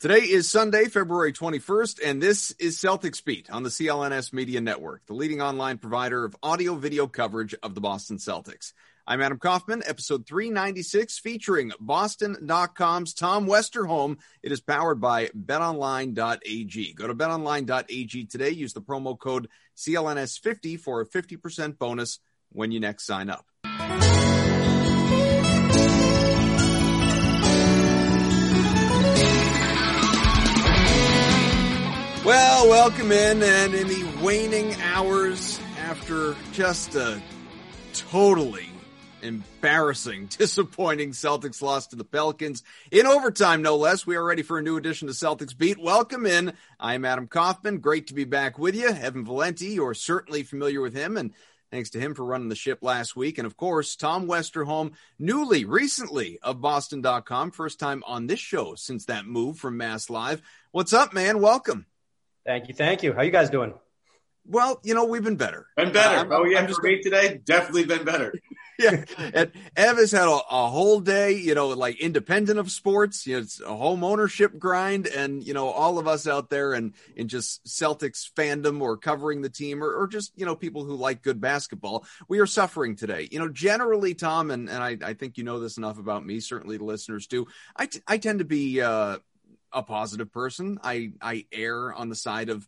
Today is Sunday, February 21st, and this is Celtics Beat on the CLNS Media Network, the leading online provider of audio-video coverage of the Boston Celtics. I'm Adam Kaufman, episode 396, featuring Boston.com's Tom Westerholm. It is powered by BetOnline.ag. Go to BetOnline.ag today. Use the promo code CLNS50 for a 50% bonus when you next sign up. Well, welcome in, and in the waning hours after just a totally embarrassing, disappointing Celtics loss to the Pelicans in overtime, no less, we are ready for a new edition to Celtics Beat. Welcome in. I'm Adam Kaufman. Great to be back with you. Evan Valenti, you're certainly familiar with him, and thanks to him for running the ship last week. And, of course, Tom Westerholm, recently of Boston.com, first time on this show since that move from Mass Live. What's up, man? Welcome. Thank you. How you guys doing? Well, you know, we've been better. Today? Definitely been better. Yeah. And Ev has had a whole day, you know, like independent of sports, you know, it's a home ownership grind. And, you know, all of us out there and in just Celtics fandom or covering the team or just, you know, people who like good basketball, we are suffering today. You know, generally, Tom, and I think you know this enough about me, certainly the listeners do, I tend to be a positive person. I err on the side of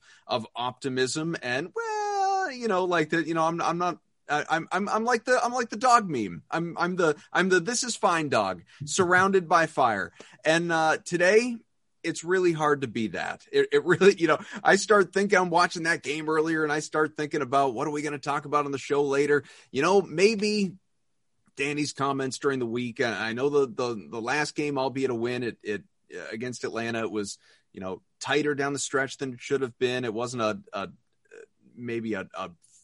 optimism, and well, you know, like the, you know, I'm like the dog meme. I'm the this is fine dog surrounded by fire. And today it's really hard to be that. It really, you know, I start thinking, I'm watching that game earlier, and I start thinking about what are we going to talk about on the show later. You know, maybe Danny's comments during the week. I know the last game, albeit a win, it against Atlanta, it was, you know, tighter down the stretch than it should have been. It wasn't a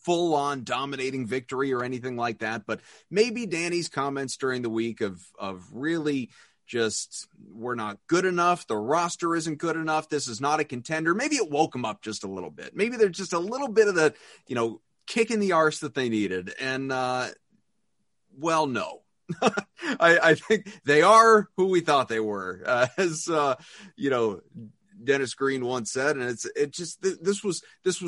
full-on dominating victory or anything like that, but maybe Danny's comments during the week of really just, we're not good enough, the roster isn't good enough, this is not a contender, maybe it woke them up just a little bit. Maybe there's just a little bit of the, you know, kick in the arse that they needed. And well, no. I think they are who we thought they were, as you know, Dennis Green once said, and this was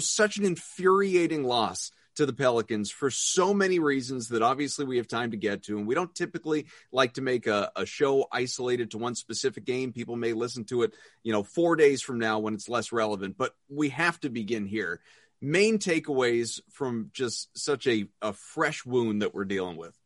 such an infuriating loss to the Pelicans for so many reasons that obviously we have time to get to. And we don't typically like to make a show isolated to one specific game. People may listen to it, you know, 4 days from now when it's less relevant, but we have to begin here. Main takeaways from just such a fresh wound that we're dealing with.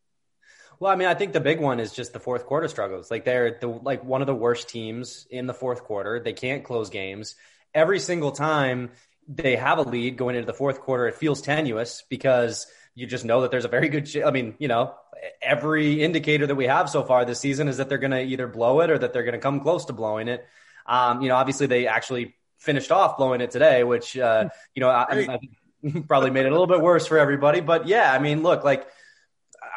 Well, I mean, I think the big one is just the fourth quarter struggles. Like they're one of the worst teams in the fourth quarter. They can't close games. Every single time they have a lead going into the fourth quarter, it feels tenuous because you just know that there's a very good, I mean, you know, every indicator that we have so far this season is that they're going to either blow it or that they're going to come close to blowing it. You know, obviously they actually finished off blowing it today, which, you know, I probably made it a little bit worse for everybody. But yeah, I mean, look, like,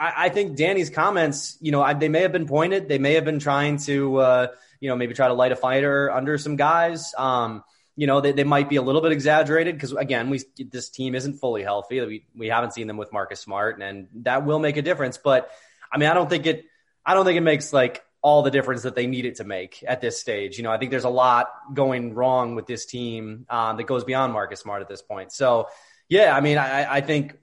I think Danny's comments, you know, they may have been pointed. They may have been trying to, you know, maybe try to light a fire under some guys. You know, they might be a little bit exaggerated because, again, this team isn't fully healthy. We haven't seen them with Marcus Smart, and that will make a difference. But I mean, I don't think it makes like all the difference that they need it to make at this stage. You know, I think there's a lot going wrong with this team that goes beyond Marcus Smart at this point. So. Yeah, I mean, I think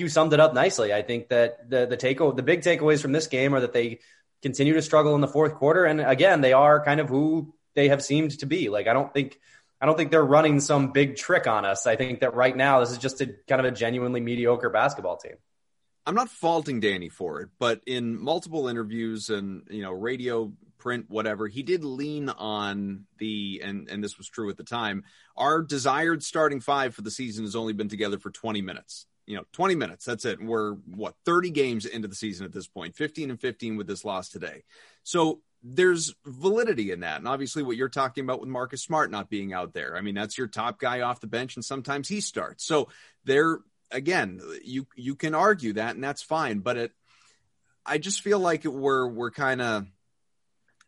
you summed it up nicely. I think that the big takeaways from this game are that they continue to struggle in the fourth quarter, and again, they are kind of who they have seemed to be. Like, I don't think I don't think they're running some big trick on us. I think that right now this is just a kind of a genuinely mediocre basketball team. I'm not faulting Danny for it, but in multiple interviews and, you know, radio, print, whatever, he did lean on the, and this was true at the time, our desired starting five for the season has only been together for 20 minutes. You know, 20 minutes, that's it. We're, 30 games into the season at this point, 15-15 with this loss today. So there's validity in that. And obviously what you're talking about with Marcus Smart not being out there, I mean, that's your top guy off the bench, and sometimes he starts. So there, again, you can argue that, and that's fine. But I just feel like we're kind of,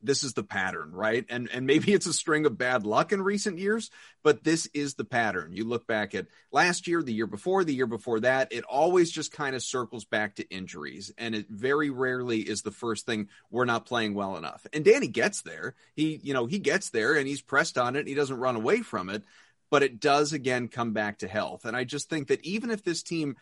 this is the pattern, right? And maybe it's a string of bad luck in recent years, but this is the pattern. You look back at last year, the year before that, it always just kind of circles back to injuries. And it very rarely is the first thing, we're not playing well enough. And Danny gets there. He gets there and he's pressed on it. And he doesn't run away from it, but it does again come back to health. And I just think that even if this team,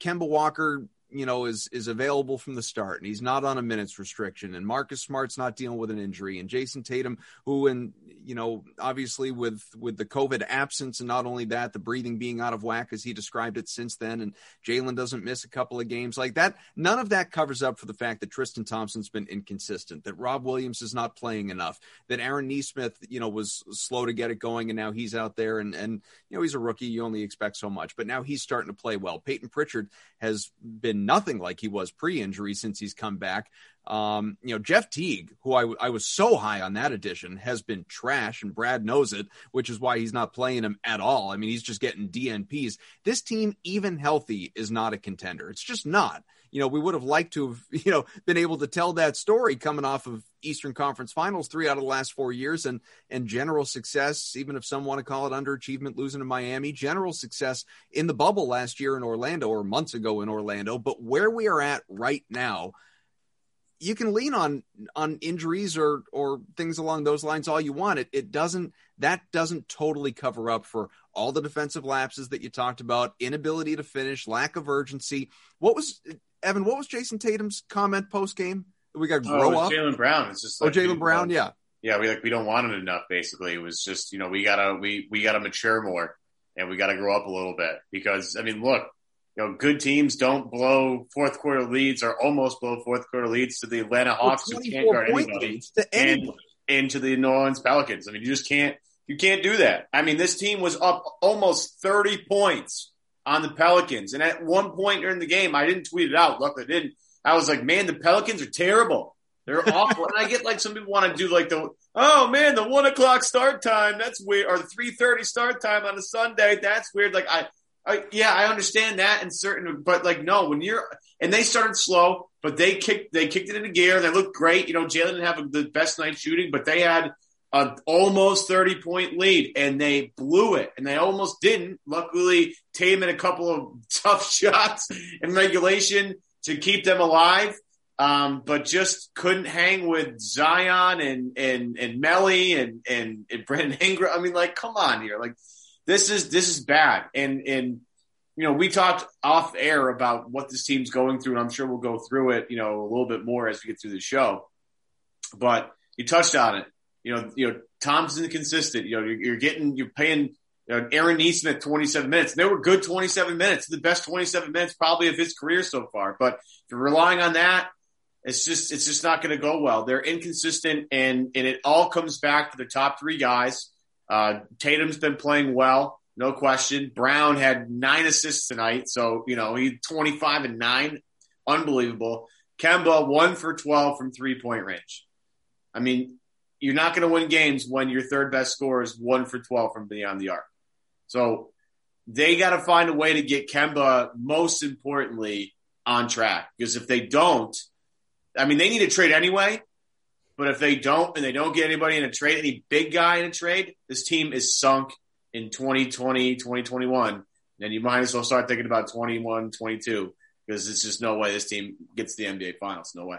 Kemba Walker, you know, is available from the start, and he's not on a minutes restriction, and Marcus Smart's not dealing with an injury, and Jason Tatum, who, and, you know, obviously with the COVID absence, and not only that, the breathing being out of whack as he described it since then, and Jaylen doesn't miss a couple of games like that. None of that covers up for the fact that Tristan Thompson's been inconsistent, that Rob Williams is not playing enough, that Aaron Nesmith, you know, was slow to get it going, and now he's out there, and you know, he's a rookie. You only expect so much, but now he's starting to play well. Peyton Pritchard has been nothing like he was pre-injury since he's come back. You know, Jeff Teague, who I was so high on that addition, has been trash, and Brad knows it, which is why he's not playing him at all. I mean, he's just getting DNPs. This team, even healthy, is not a contender. It's just not. You know, we would have liked to have, you know, been able to tell that story coming off of Eastern Conference Finals 3 out of the last 4 years, and general success, even if some want to call it underachievement, losing to Miami, general success in the bubble last year in Orlando, or months ago in Orlando. But where we are at right now, you can lean on injuries or things along those lines all you want. That doesn't totally cover up for all the defensive lapses that you talked about, inability to finish, lack of urgency. What was Jason Tatum's comment post game? We got grow up. Jaylen Brown. It's just like, Jaylen Brown. Yeah. Yeah. We don't want it enough. Basically, it was just, you know, we gotta mature more, and we gotta grow up a little bit, because I mean, look, you know, good teams don't blow fourth quarter leads, or almost blow fourth quarter leads to the Atlanta Hawks, who can't guard anybody, and to the New Orleans Pelicans. I mean, you can't do that. I mean, this team was up almost 30 points on the Pelicans. And at one point during the game, I didn't tweet it out. Luckily I didn't. I was like, man, the Pelicans are terrible. They're awful. And I get like some people want to do like the 1:00 start time. That's weird. Or the 3:30 start time on a Sunday. That's weird. Like I understand that in certain, but like, no, and they started slow, but they kicked it into gear. They looked great. You know, Jaylen didn't have the best night shooting, but they had an almost 30-point lead, and they blew it, and they almost didn't. Luckily, Tatum had a couple of tough shots in regulation to keep them alive, but just couldn't hang with Zion and Melly and Brandon Ingram. I mean, like, come on here. Like, this is bad. And you know, we talked off air about what this team's going through, and I'm sure we'll go through it, you know, a little bit more as we get through the show. But you touched on it. You know, Thompson inconsistent. You know, you're paying Aaron Nesmith 27 minutes. And they were good 27 minutes, the best 27 minutes probably of his career so far. But if you're relying on that, it's just not going to go well. They're inconsistent, and it all comes back to the top three guys. Tatum's been playing well, no question. Brown had 9 assists tonight, so you know he 25 and 9, unbelievable. Kemba 1 for 12 from 3-point range. I mean, you're not going to win games when your third best scorer is 1 for 12 from beyond the arc. So they got to find a way to get Kemba, most importantly, on track. Because if they don't, I mean, they need a trade anyway. But if they don't, and they don't get anybody in a trade, any big guy in a trade, this team is sunk in 2020, 2021. And you might as well start thinking about 21, 22, because it's just no way this team gets to the NBA Finals. No way.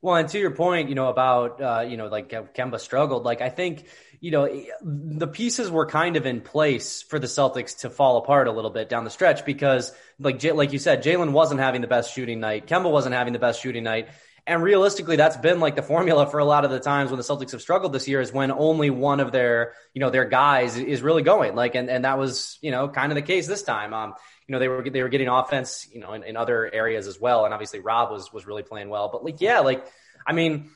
Well, and to your point, you know, about, you know, like Kemba struggled, like I think, you know, the pieces were kind of in place for the Celtics to fall apart a little bit down the stretch, because like you said, Jaylen wasn't having the best shooting night. Kemba wasn't having the best shooting night. And realistically, that's been like the formula for a lot of the times when the Celtics have struggled this year, is when only one of their, you know, their guys is really going. Like, and that was, you know, kind of the case this time. You know, they were getting offense, you know, in other areas as well. And obviously Rob was really playing well, but like, yeah, like, I mean,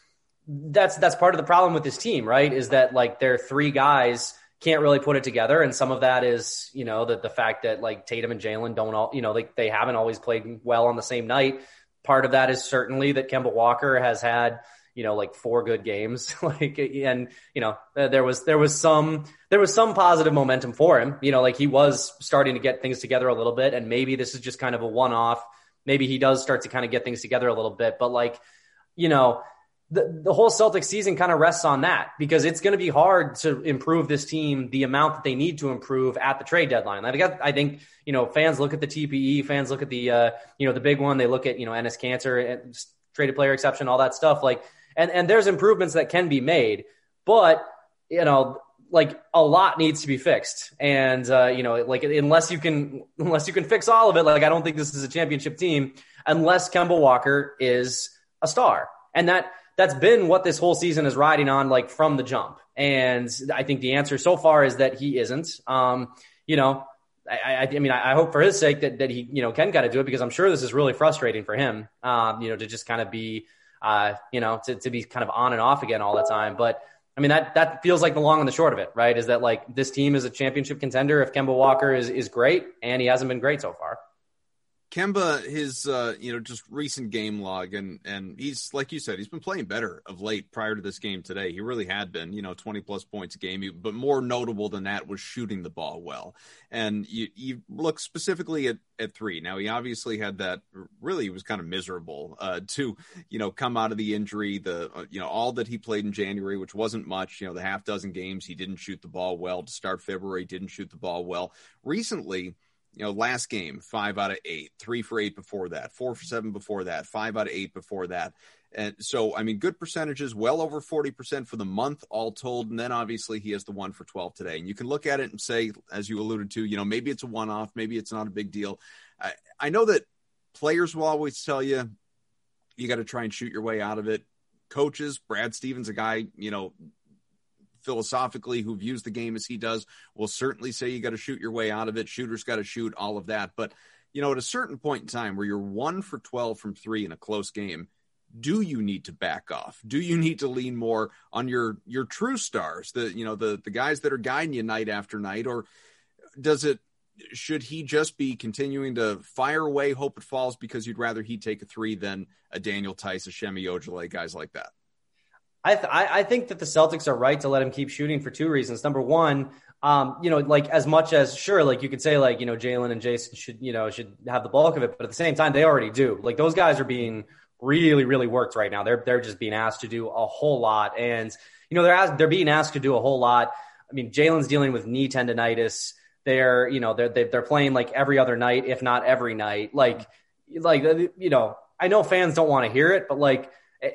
that's part of the problem with this team, right? Is that like their three guys can't really put it together. And some of that is, you know, the fact that like Tatum and Jaylen don't all, you know, they haven't always played well on the same night. Part of that is certainly that Kemba Walker has had, you know, like four good games, like, and, you know, there was some positive momentum for him, you know, like he was starting to get things together a little bit, and maybe this is just kind of a one-off. Maybe he does start to kind of get things together a little bit, but like, you know, the whole Celtics season kind of rests on that, because it's going to be hard to improve this team the amount that they need to improve at the trade deadline. I think, you know, fans look at the TPE, fans look at the, you know, the big one, they look at, you know, Enes Kanter, traded player exception, all that stuff. Like, and there's improvements that can be made, but, you know, like a lot needs to be fixed. And, you know, like unless you can fix all of it, like, I don't think this is a championship team unless Kemba Walker is a star. And that's been what this whole season is riding on, like from the jump. And I think the answer so far is that he isn't. You know, I mean, I hope for his sake that he, you know, can kind of do it, because I'm sure this is really frustrating for him, you know, to just kind of be, you know, to be kind of on and off again all the time. But I mean, that feels like the long and the short of it, right? Is that like this team is a championship contender if Kemba Walker is great, and he hasn't been great so far. Kemba, his, you know, just recent game log, and he's, like you said, he's been playing better of late prior to this game today. He really had been, you know, 20-plus points a game, but more notable than that was shooting the ball well. And you look specifically at three. Now, he obviously had that, really was kind of miserable to, you know, come out of the injury, you know, all that he played in January, which wasn't much, you know, the half dozen games, he didn't shoot the ball well. To start February, didn't shoot the ball well. Recently, you know, last game, 5 out of 8, 3 for 8 before that, 4 for 7 before that, 5 out of 8 before that. And so, I mean, good percentages, well over 40% for the month all told. And then obviously he has the 1 for 12 today. And you can look at it and say, as you alluded to, you know, maybe it's a one-off, maybe it's not a big deal. I know that players will always tell you, you got to try and shoot your way out of it. Coaches, Brad Stevens, a guy, you know, philosophically who views the game as he does, will certainly say you got to shoot your way out of it. Shooters got to shoot, all of that. But, you know, at a certain point in time where you're 1 for 12 from three in a close game, do you need to back off? Do you need to lean more on your true stars, the, you know, the guys that are guiding you night after night? Or should he just be continuing to fire away, hope it falls, because you'd rather he take a three than a Daniel Tice, a Shemmy Ojale, guys like that? I think that the Celtics are right to let him keep shooting for two reasons. Number one, you know, like as much as, sure, like you could say like, you know, Jaylen and Jason should have the bulk of it, but at the same time, they already do. Like those guys are being really, really worked right now. They're just being asked to do a whole lot. And, you know, they're being asked to do a whole lot. I mean, Jaylen's dealing with knee tendonitis. They're, you know, they're playing like every other night, if not every night. Like, you know, I know fans don't want to hear it, but like,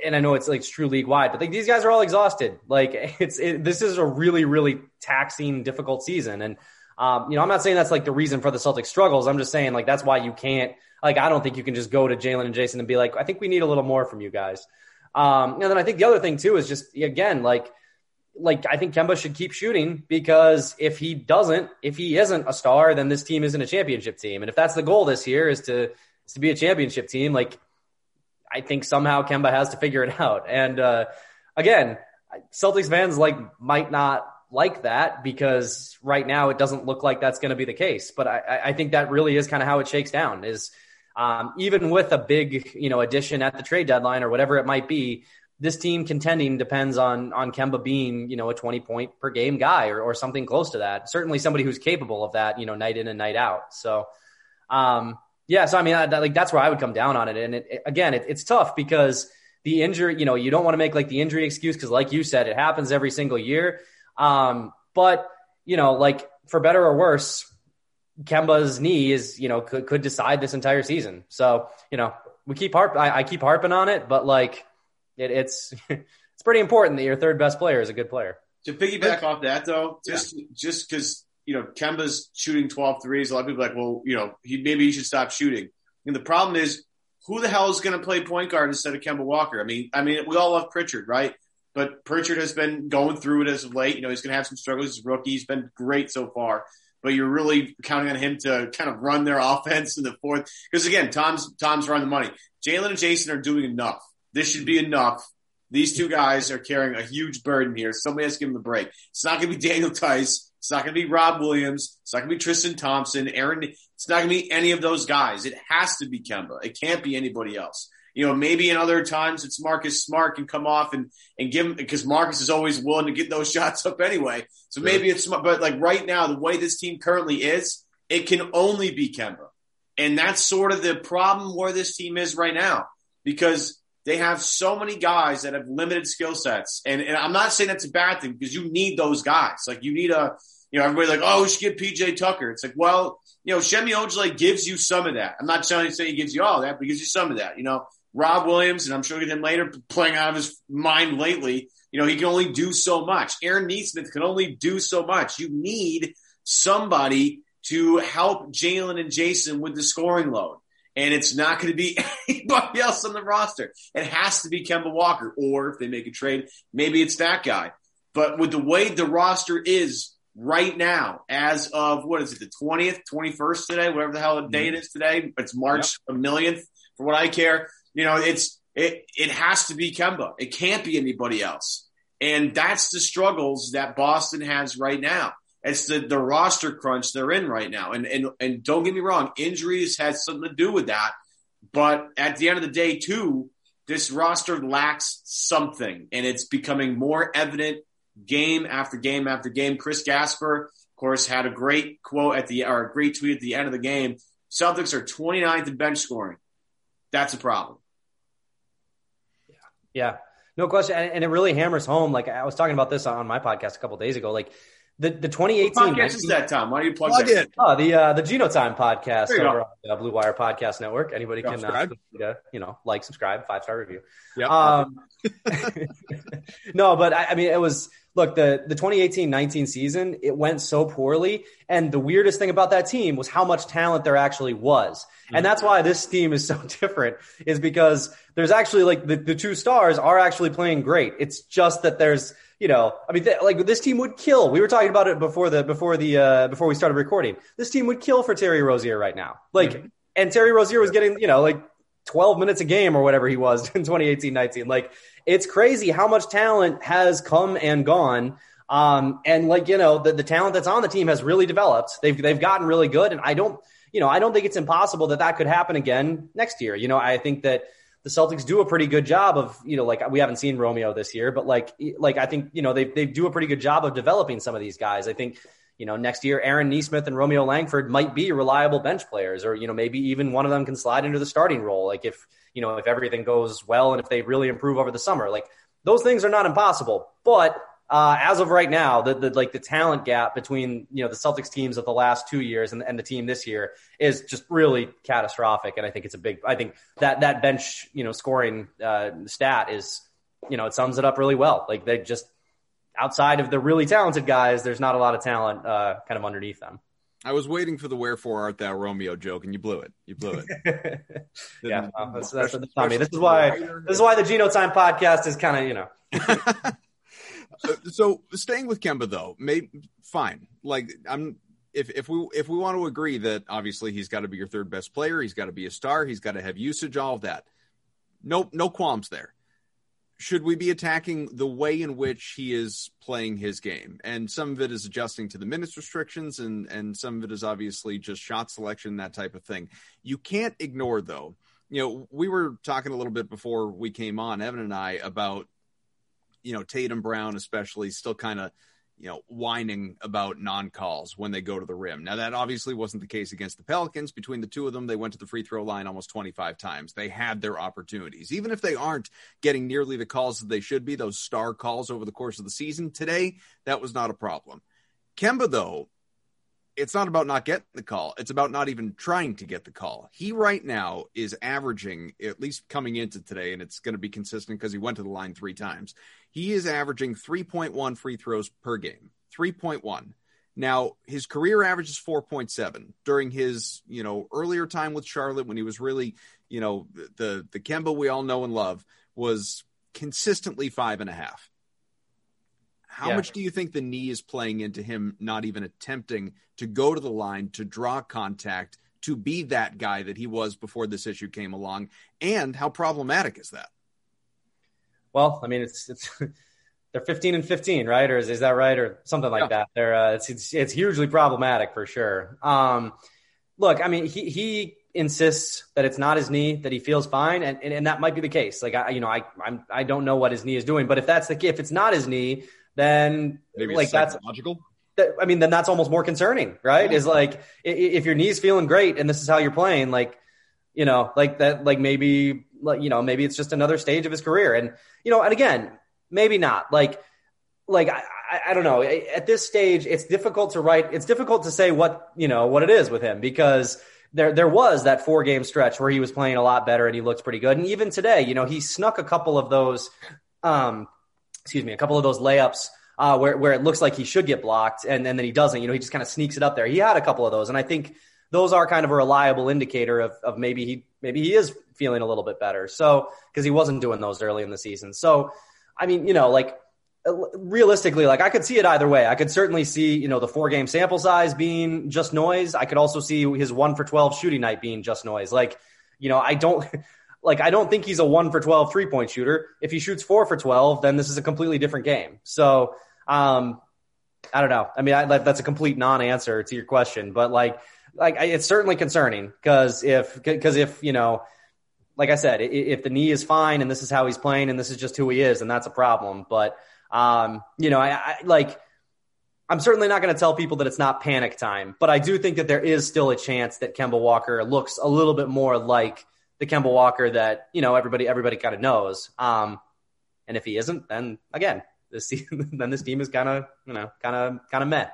and I know it's like true league wide, but like these guys are all exhausted. Like this is a really, really taxing, difficult season. And, you know, I'm not saying that's like the reason for the Celtics struggles. I'm just saying like, that's why you can't, like, I don't think you can just go to Jaylen and Jason and be like, I think we need a little more from you guys. And then I think the other thing too, is just again, like I think Kemba should keep shooting, because if he isn't a star, then this team isn't a championship team. And if that's the goal this year is to be a championship team, like, I think somehow Kemba has to figure it out. And again, Celtics fans like might not like that, because right now it doesn't look like that's going to be the case. But I think that really is kind of how it shakes down is even with a big, you know, addition at the trade deadline or whatever it might be, this team contending depends on Kemba being, you know, a 20 point per game guy or something close to that. Certainly somebody who's capable of that, you know, night in and night out. So, yeah, so I mean, like that's where I would come down on it. And it's tough because the injury, you know, you don't want to make like the injury excuse because, like you said, it happens every single year. But you know, like for better or worse, Kemba's knee is, you know, could decide this entire season. So you know, I keep harping on it, but like it's it's pretty important that your third best player is a good player. To piggyback off that though, just because. You know, Kemba's shooting 12 threes. A lot of people are like, well, you know, maybe he should stop shooting. And the problem is who the hell is going to play point guard instead of Kemba Walker? I mean, we all love Pritchard, right? But Pritchard has been going through it as of late. You know, he's going to have some struggles as a rookie. He's been great so far, but you're really counting on him to kind of run their offense in the fourth. Because again, Tom's running the money. Jaylen and Jason are doing enough. This should be enough. These two guys are carrying a huge burden here. Somebody has to give them a break. It's not going to be Daniel Tice. It's not going to be Rob Williams. It's not going to be Tristan Thompson, Aaron. It's not going to be any of those guys. It has to be Kemba. It can't be anybody else. You know, maybe in other times it's Marcus Smart can come off and give him, because Marcus is always willing to get those shots up anyway. So maybe it's, but like right now, the way this team currently is, it can only be Kemba. And that's sort of the problem where this team is right now, because they have so many guys that have limited skill sets. And I'm not saying that's a bad thing, because you need those guys. Like you need a, you know, everybody's like, oh, we should get PJ Tucker. It's like, well, you know, Shemmy Ojale gives you some of that. I'm not trying to say he gives you all that, but he gives you some of that, you know. Rob Williams, and I'm sure we'll get him later, playing out of his mind lately. You know, he can only do so much. Aaron Nesmith can only do so much. You need somebody to help Jaylen and Jason with the scoring load. And it's not going to be anybody else on the roster. It has to be Kemba Walker. Or if they make a trade, maybe it's that guy. But with the way the roster is right now, as of, what is it, the 20th, 21st today, whatever the hell the day it is today. It's March 1,000,000th, for what I care. You know, it has to be Kemba. It can't be anybody else. And that's the struggles that Boston has right now. It's the roster crunch they're in right now. And don't get me wrong, injuries has something to do with that. But at the end of the day, too, this roster lacks something. And it's becoming more evident game after game after game. Chris Gasper, of course, had a great quote a great tweet at the end of the game. Celtics are 29th in bench scoring. That's a problem. Yeah, no question. And it really hammers home. Like, I was talking about this on my podcast a couple of days ago. Like, the 2018 podcast is that time. Why do you plug that? Oh, the Geno Time podcast over on the Blue Wire Podcast Network. Anybody can, like, subscribe, 5-star review. Yep. No, but I mean, it was, look, the 2018-19 season, it went so poorly. And the weirdest thing about that team was how much talent there actually was. And that's why this team is so different, is because there's actually, like, the two stars are actually playing great. It's just that there's, you know, I mean, this team would kill. We were talking about it before we started recording. This team would kill for Terry Rozier right now. Like, and Terry Rozier was getting, you know, like 12 minutes a game or whatever he was in 2018-19. Like, it's crazy how much talent has come and gone. And like, you know, the talent that's on the team has really developed. They've gotten really good. And I don't think it's impossible that could happen again next year. You know, I think that the Celtics do a pretty good job of, you know, like, we haven't seen Romeo this year, but like I think, you know, they do a pretty good job of developing some of these guys. I think, you know, next year, Aaron Nesmith and Romeo Langford might be reliable bench players, or, you know, maybe even one of them can slide into the starting role. Like, if, you know, if everything goes well and if they really improve over the summer, like, those things are not impossible. But as of right now, the talent gap between, you know, the Celtics teams of the last 2 years and the team this year is just really catastrophic. And I think it's that bench, you know, scoring stat is, you know, it sums it up really well. Like, they just, outside of the really talented guys, there's not a lot of talent kind of underneath them. I was waiting for the wherefore art thou Romeo joke, and you blew it. Yeah, that's not me. This is why the Geno Time podcast is kind of, you know. So staying with Kemba, though, fine. Like, if we want to agree that obviously he's got to be your third best player, he's got to be a star, he's got to have usage, all of that. No qualms there. Should we be attacking the way in which he is playing his game? And some of it is adjusting to the minutes restrictions, and some of it is obviously just shot selection, that type of thing. You can't ignore, though. You know, we were talking a little bit before we came on, Evan and I, about, you know, Tatum, Brown especially, still kind of, you know, whining about non-calls when they go to the rim. Now, that obviously wasn't the case against the Pelicans. Between the two of them, they went to the free throw line almost 25 times. They had their opportunities. Even if they aren't getting nearly the calls that they should be, those star calls over the course of the season, today, that was not a problem. Kemba, though, it's not about not getting the call. It's about not even trying to get the call. He right now is averaging, at least coming into today, and it's going to be consistent because he went to the line 3 times. He is averaging 3.1 free throws per game, 3.1. Now, his career average is 4.7. During his, you know, earlier time with Charlotte, when he was really you know, the Kemba we all know and love was consistently 5.5. How much do you think the knee is playing into him not even attempting to go to the line, to draw contact, to be that guy that he was before this issue came along? And how problematic is that? Well, I mean, it's they're 15-15, right? Or is that right? Or something like that. They're it's hugely problematic for sure. Look, I mean, he insists that it's not his knee, that he feels fine. And that might be the case. Like, I don't know what his knee is doing, but if that's the case, if it's not his knee, then maybe like that's logical. I mean, then that's almost more concerning, right? Yeah. Is like, if your knee's feeling great and this is how you're playing, like, you know, like that, like maybe, like, you know, maybe it's just another stage of his career. And, you know, and again, maybe not. Like, I don't know. At this stage, it's difficult to write. It's difficult to say what, you know, what it is with him, because there was that 4-game stretch where he was playing a lot better and he looked pretty good. And even today, you know, he snuck a couple of those, a couple of those layups where it looks like he should get blocked and then he doesn't. You know, he just kind of sneaks it up there. He had a couple of those, and I think those are kind of a reliable indicator of maybe he is feeling a little bit better. So, because he wasn't doing those early in the season. So, I mean, you know, like realistically, like I could see it either way. I could certainly see, you know, the 4-game sample size being just noise. I could also see his 1-for-12 shooting night being just noise. Like, you know, I don't think he's a 1-for-12 3-point shooter. If he shoots 4-for-12, then this is a completely different game. So, I don't know. I mean, that's a complete non-answer to your question, but like it's certainly concerning because if, you know, like I said, if the knee is fine and this is how he's playing and this is just who he is, then that's a problem. But, you know, I'm certainly not going to tell people that it's not panic time, but I do think that there is still a chance that Kemba Walker looks a little bit more like the Kemba Walker that, you know, everybody kind of knows. And if he isn't, then again, this team is kind of meh.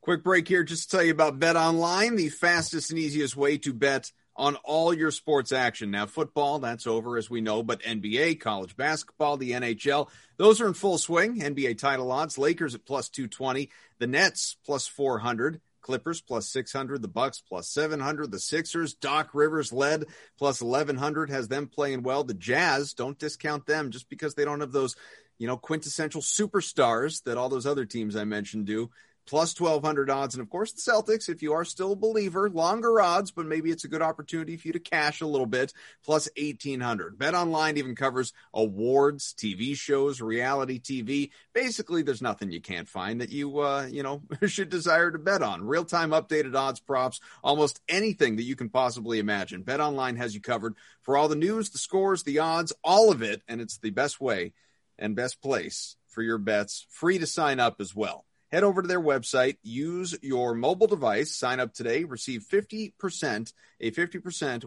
Quick break here just to tell you about Bet Online, the fastest and easiest way to bet on all your sports action. Now, football, that's over, as we know, but NBA, college basketball, the NHL, those are in full swing. NBA title odds, Lakers at +220, the Nets +400, Clippers +600, the Bucks +700, the Sixers, Doc Rivers led, +1100, has them playing well. The Jazz, don't discount them just because they don't have those, you know, quintessential superstars that all those other teams I mentioned do. +1200 odds. And of course, the Celtics, if you are still a believer, longer odds, but maybe it's a good opportunity for you to cash a little bit, +1800. Bet Online even covers awards, TV shows, reality TV. Basically, there's nothing you can't find that you, you know, should desire to bet on. Real-time updated odds, props, almost anything that you can possibly imagine. Bet Online has you covered for all the news, the scores, the odds, all of it. And it's the best way and best place for your bets. Free to sign up as well. Head over to their website, use your mobile device, sign up today, receive 50%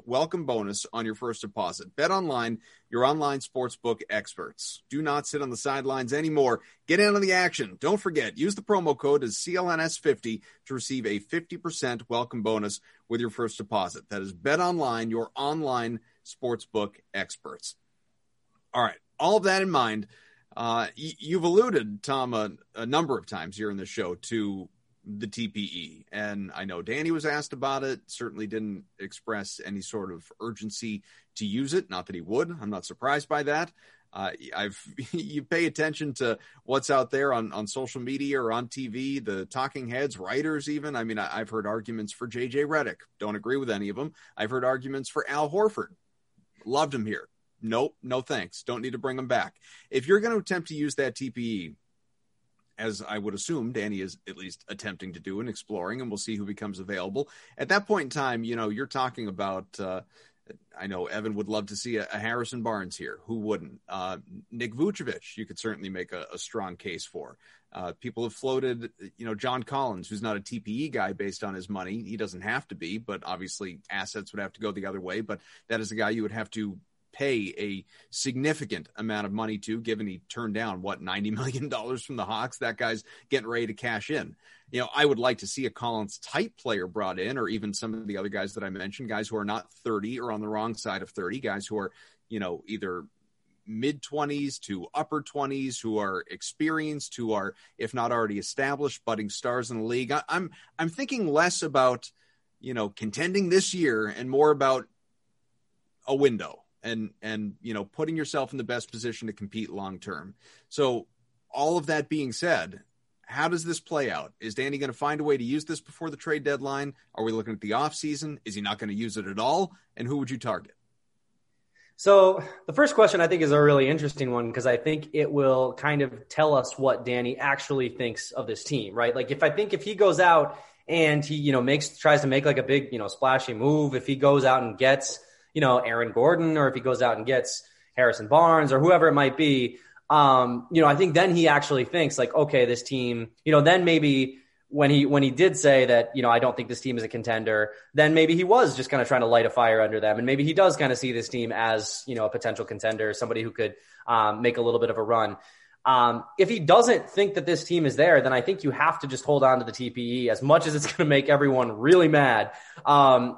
welcome bonus on your first deposit. Bet Online, your online sportsbook experts. Do not sit on the sidelines anymore. Get in on the action. Don't forget, use the promo code as CLNS50 to receive a 50% welcome bonus with your first deposit. That is Bet Online, your online sportsbook experts. All right, all of that in mind, you've alluded, Tom, a number of times here in the show to the TPE, and I know Danny was asked about it, certainly didn't express any sort of urgency to use it. Not that he would. I'm not surprised by that. You pay attention to what's out there on social media or on TV, the talking heads, writers even. I mean, I've heard arguments for JJ Redick. Don't agree with any of them. I've heard arguments for Al Horford. Loved him here. Nope, no thanks. Don't need to bring them back. If you're going to attempt to use that TPE, as I would assume Danny is at least attempting to do and exploring, and we'll see who becomes available. At that point in time, you know, you're talking about, I know Evan would love to see a Harrison Barnes here. Who wouldn't? Nick Vucevic, you could certainly make a strong case for. People have floated, you know, John Collins, who's not a TPE guy based on his money. He doesn't have to be, but obviously assets would have to go the other way. But that is a guy you would have to pay a significant amount of money to, given he turned down what $90 million from the Hawks. That guy's getting ready to cash in. You know, I would like to see a Collins type player brought in, or even some of the other guys that I mentioned, guys who are not 30 or on the wrong side of 30, guys who are, you know, either mid-20s to upper 20s, who are experienced, who are, if not already established, budding stars in the league. I'm thinking less about, you know, contending this year and more about a window and, you know, putting yourself in the best position to compete long-term. So all of that being said, how does this play out? Is Danny going to find a way to use this before the trade deadline? Are we looking at the offseason? Is he not going to use it at all? And who would you target? So the first question I think is a really interesting one, because I think it will kind of tell us what Danny actually thinks of this team, right? Like if he goes out and he, you know, tries to make like a big, you know, splashy move, if he goes out and gets, you know, Aaron Gordon, or if he goes out and gets Harrison Barnes or whoever it might be, you know, I think then he actually thinks like, okay, this team, you know, then maybe when he did say that, you know, I don't think this team is a contender, then maybe he was just kind of trying to light a fire under them. And maybe he does kind of see this team as, you know, a potential contender, somebody who could make a little bit of a run. If he doesn't think that this team is there, then I think you have to just hold on to the TPE, as much as it's going to make everyone really mad.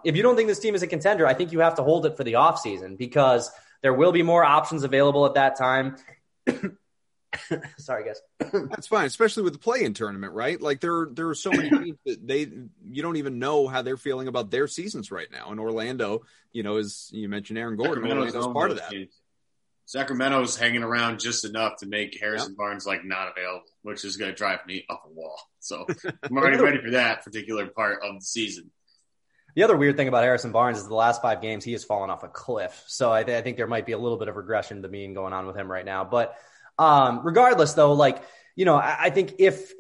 If you don't think this team is a contender, I think you have to hold it for the offseason, because there will be more options available at that time. Sorry, guys. That's fine, especially with the play-in tournament, right? Like there are so many teams that you don't even know how they're feeling about their seasons right now. And Orlando, you know, as you mentioned, Aaron Gordon, Orlando's part of that. Sacramento's hanging around just enough to make Harrison Barnes like not available, which is going to drive me up a wall. So I'm already ready for that particular part of the season. The other weird thing about Harrison Barnes is the last 5 games, he has fallen off a cliff. So I think there might be a little bit of regression to the mean going on with him right now. But regardless, though, like, you know, I think if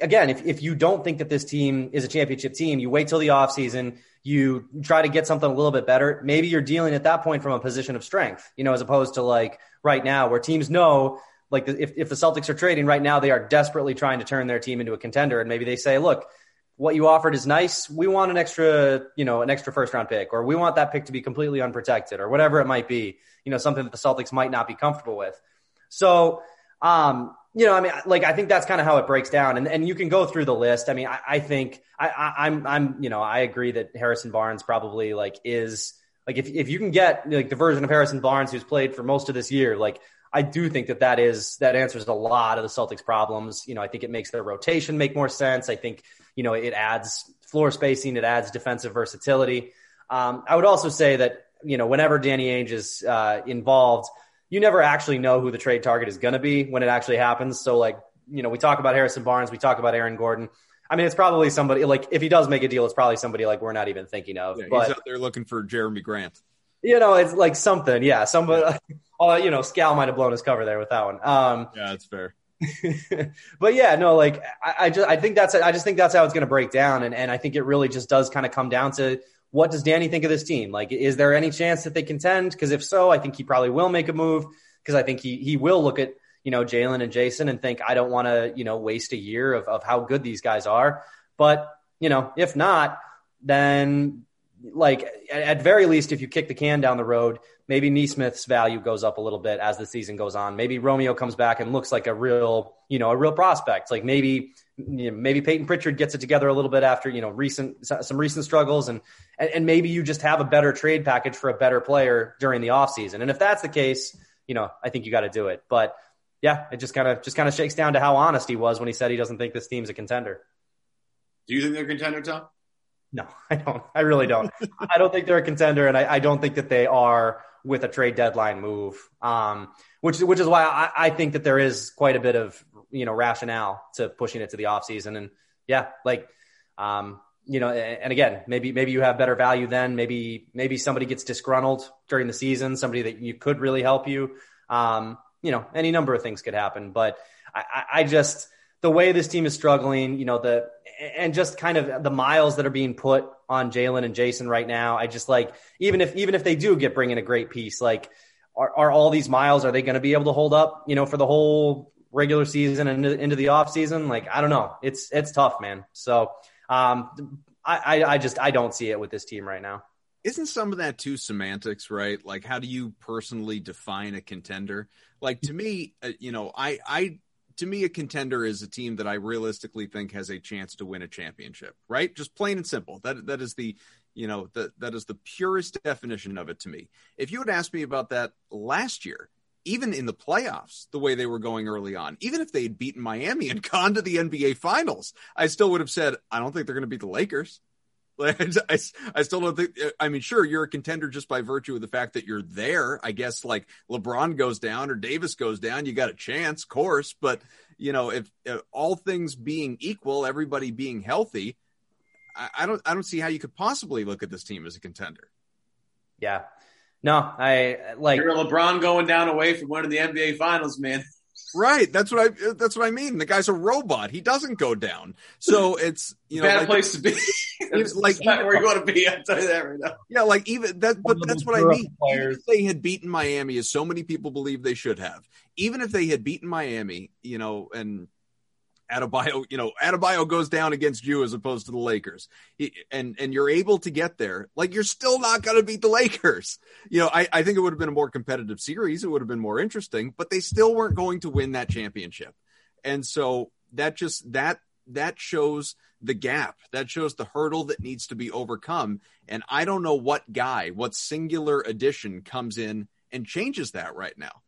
you don't think that this team is a championship team, you wait till the offseason, you try to get something a little bit better. Maybe you're dealing at that point from a position of strength, you know, as opposed to like right now where teams know, like if the Celtics are trading right now, they are desperately trying to turn their team into a contender. And maybe they say, look, what you offered is nice. We want an extra first round pick, or we want that pick to be completely unprotected, or whatever it might be, you know, something that the Celtics might not be comfortable with. So, you know, I mean, like, I think that's kind of how it breaks down, and you can go through the list. I mean, I think I'm, you know, I agree that Harrison Barnes probably like is like, if you can get like the version of Harrison Barnes who's played for most of this year, like, I do think that answers a lot of the Celtics' problems. You know, I think it makes their rotation make more sense. I think, you know, it adds floor spacing. It adds defensive versatility. I would also say that, you know, whenever Danny Ainge is involved, you never actually know who the trade target is going to be when it actually happens. So, like, you know, we talk about Harrison Barnes. We talk about Aaron Gordon. I mean, it's probably somebody, like, if he does make a deal, it's probably somebody, like, we're not even thinking of. Yeah, but he's out there looking for Jeremy Grant. You know, it's like something, yeah. Somebody, you know, Scal might have blown his cover there with that one. Yeah, that's fair. But yeah, no, like I just think that's how it's going to break down, and I think it really just does kind of come down to what does Danny think of this team? Like, is there any chance that they contend? Because if so, I think he probably will make a move, because I think he will look at, you know, Jaylen and Jason and think, I don't want to, you know, waste a year of how good these guys are. But, you know, if not, then, like, at very least, if you kick the can down the road, maybe Nesmith's value goes up a little bit as the season goes on. Maybe Romeo comes back and looks like a real prospect. Like maybe Peyton Pritchard gets it together a little bit after, you know, some recent struggles, and maybe you just have a better trade package for a better player during the offseason. And if that's the case, you know, I think you got to do it. But yeah, it just kind of shakes down to how honest he was when he said he doesn't think this team's a contender. Do you think they're a contender, Tom? No, I don't. I really don't. I don't think they're a contender, and I don't think that they are with a trade deadline move, which is why I think that there is quite a bit of, you know, rationale to pushing it to the offseason. And yeah, like, you know, and again, maybe you have better value then. Maybe somebody gets disgruntled during the season, somebody that you could really help you. You know, any number of things could happen. But I just – the way this team is struggling, you know, and just kind of the miles that are being put on Jaylen and Jason right now. I just, like, even if they do bring in a great piece, like, are all these miles, are they going to be able to hold up, you know, for the whole regular season and into the off season? Like, I don't know. It's tough, man. So I don't see it with this team right now. Isn't some of that too semantics, right? Like, how do you personally define a contender? Like, to me, you know, to me, a contender is a team that I realistically think has a chance to win a championship, right? Just plain and simple. That is the, you know, that is the purest definition of it to me. If you had asked me about that last year, even in the playoffs, the way they were going early on, even if they had beaten Miami and gone to the NBA Finals, I still would have said, I don't think they're going to beat the Lakers. I still don't think, I mean, sure, you're a contender just by virtue of the fact that you're there. I guess like LeBron goes down or Davis goes down, you got a chance, of course. But, you know, if all things being equal, everybody being healthy, I don't see how you could possibly look at this team as a contender. Yeah. No, I like LeBron going down away from winning the NBA Finals, man. Right. That's what I mean. The guy's a robot. He doesn't go down. So it's, you know, bad like, place to be. It's like not where you want to be. I'll tell you that right now. Yeah. Like even that, but that's what I mean. Even if they had beaten Miami, as so many people believe they should have, even if they had beaten Miami, you know, and Adebayo goes down against you as opposed to the Lakers, and you're able to get there, like you're still not going to beat the Lakers. You know, I think it would have been a more competitive series. It would have been more interesting, but they still weren't going to win that championship. And so that just, that shows the gap. That shows the hurdle that needs to be overcome. And I don't know what guy, what singular addition comes in and changes that right now.